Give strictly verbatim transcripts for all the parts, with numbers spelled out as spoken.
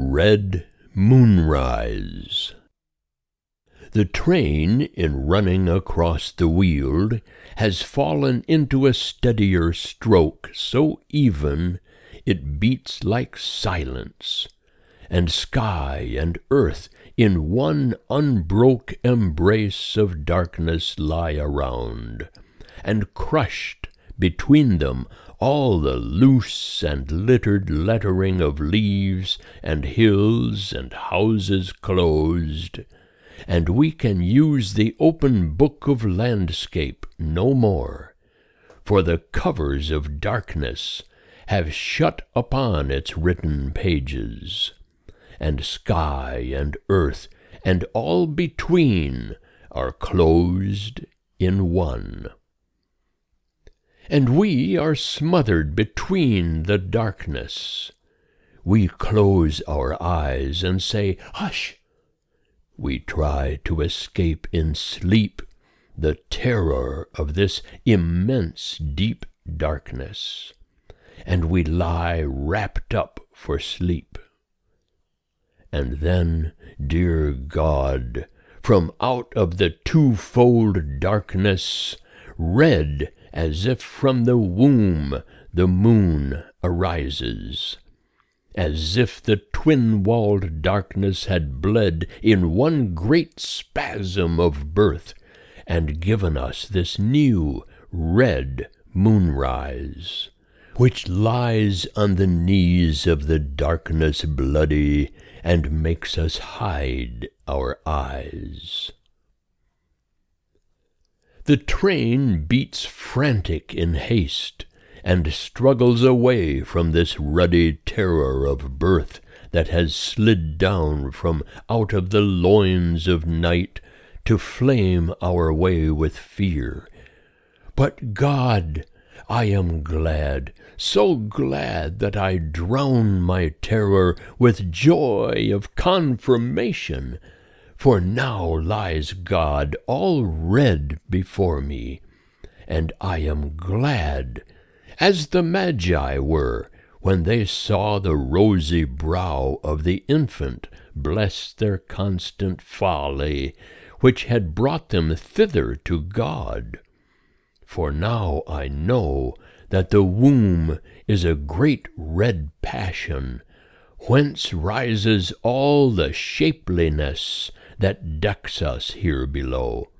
Red Moonrise. The train, in running across the weald, has fallen into a steadier stroke, so even it beats like silence, and sky and earth in one unbroke embrace of darkness lie around, and crushed between them all the loose and littered lettering of leaves and hills and houses closed, and we can use the open book of landscape no more, for the covers of darkness have shut upon its written pages, and sky and earth and all between are closed in one. And we are smothered between the darkness. We close our eyes and say, "Hush!" We try to escape in sleep the terror of this immense deep darkness, and we lie wrapped up for sleep. And then, dear God, from out of the twofold darkness, red as if from the womb the moon arises, as if the twin-walled darkness had bled in one great spasm of birth and given us this new red moonrise, which lies on the knees of the darkness bloody and makes us hide our eyes. The train beats frantic in haste, and struggles away from this ruddy terror of birth that has slid down from out of the loins of night to flame our way with fear. But God, I am glad, so glad that I drown my terror with joy of confirmation, for now lies God all red before me, and I am glad, as the Magi were when they saw the rosy brow of the infant bless their constant folly, which had brought them thither to God. For now I know that the womb is a great red passion, whence rises all the shapeliness that decks us here below.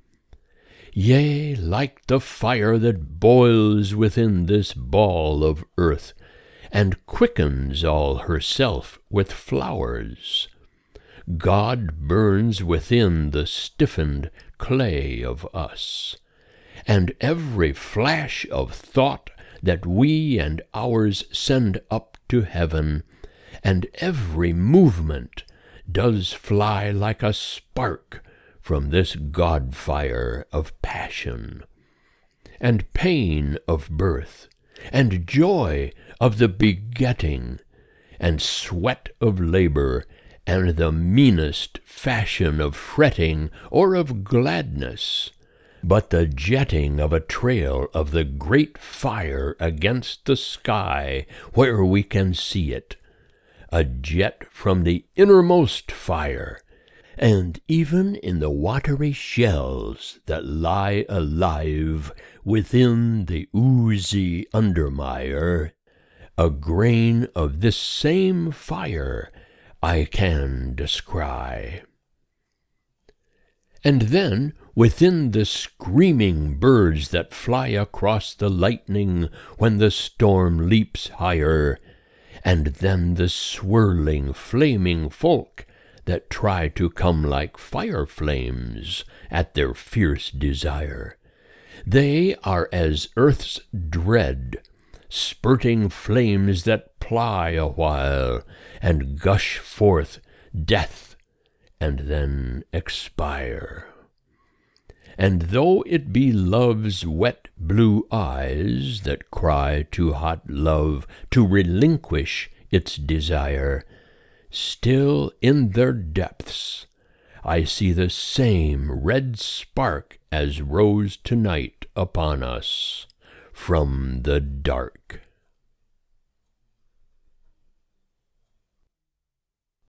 Yea, like the fire that boils within this ball of earth, and quickens all herself with flowers, God burns within the stiffened clay of us, and every flash of thought that we and ours send up to heaven, and every movement does fly like a spark from this God-fire of passion, and pain of birth, and joy of the begetting, and sweat of labor, and the meanest fashion of fretting or of gladness, but the jetting of a trail of the great fire against the sky where we can see it, a jet from the innermost fire, and even in the watery shells that lie alive within the oozy undermire, a grain of this same fire I can descry. And then, within the screaming birds that fly across the lightning when the storm leaps higher, and then the swirling, flaming folk that try to come like fire flames at their fierce desire. They are as earth's dread, spurting flames that ply awhile and gush forth death and then expire. And though it be love's wet blue eyes that cry to hot love to relinquish its desire, still in their depths I see the same red spark as rose tonight upon us from the dark.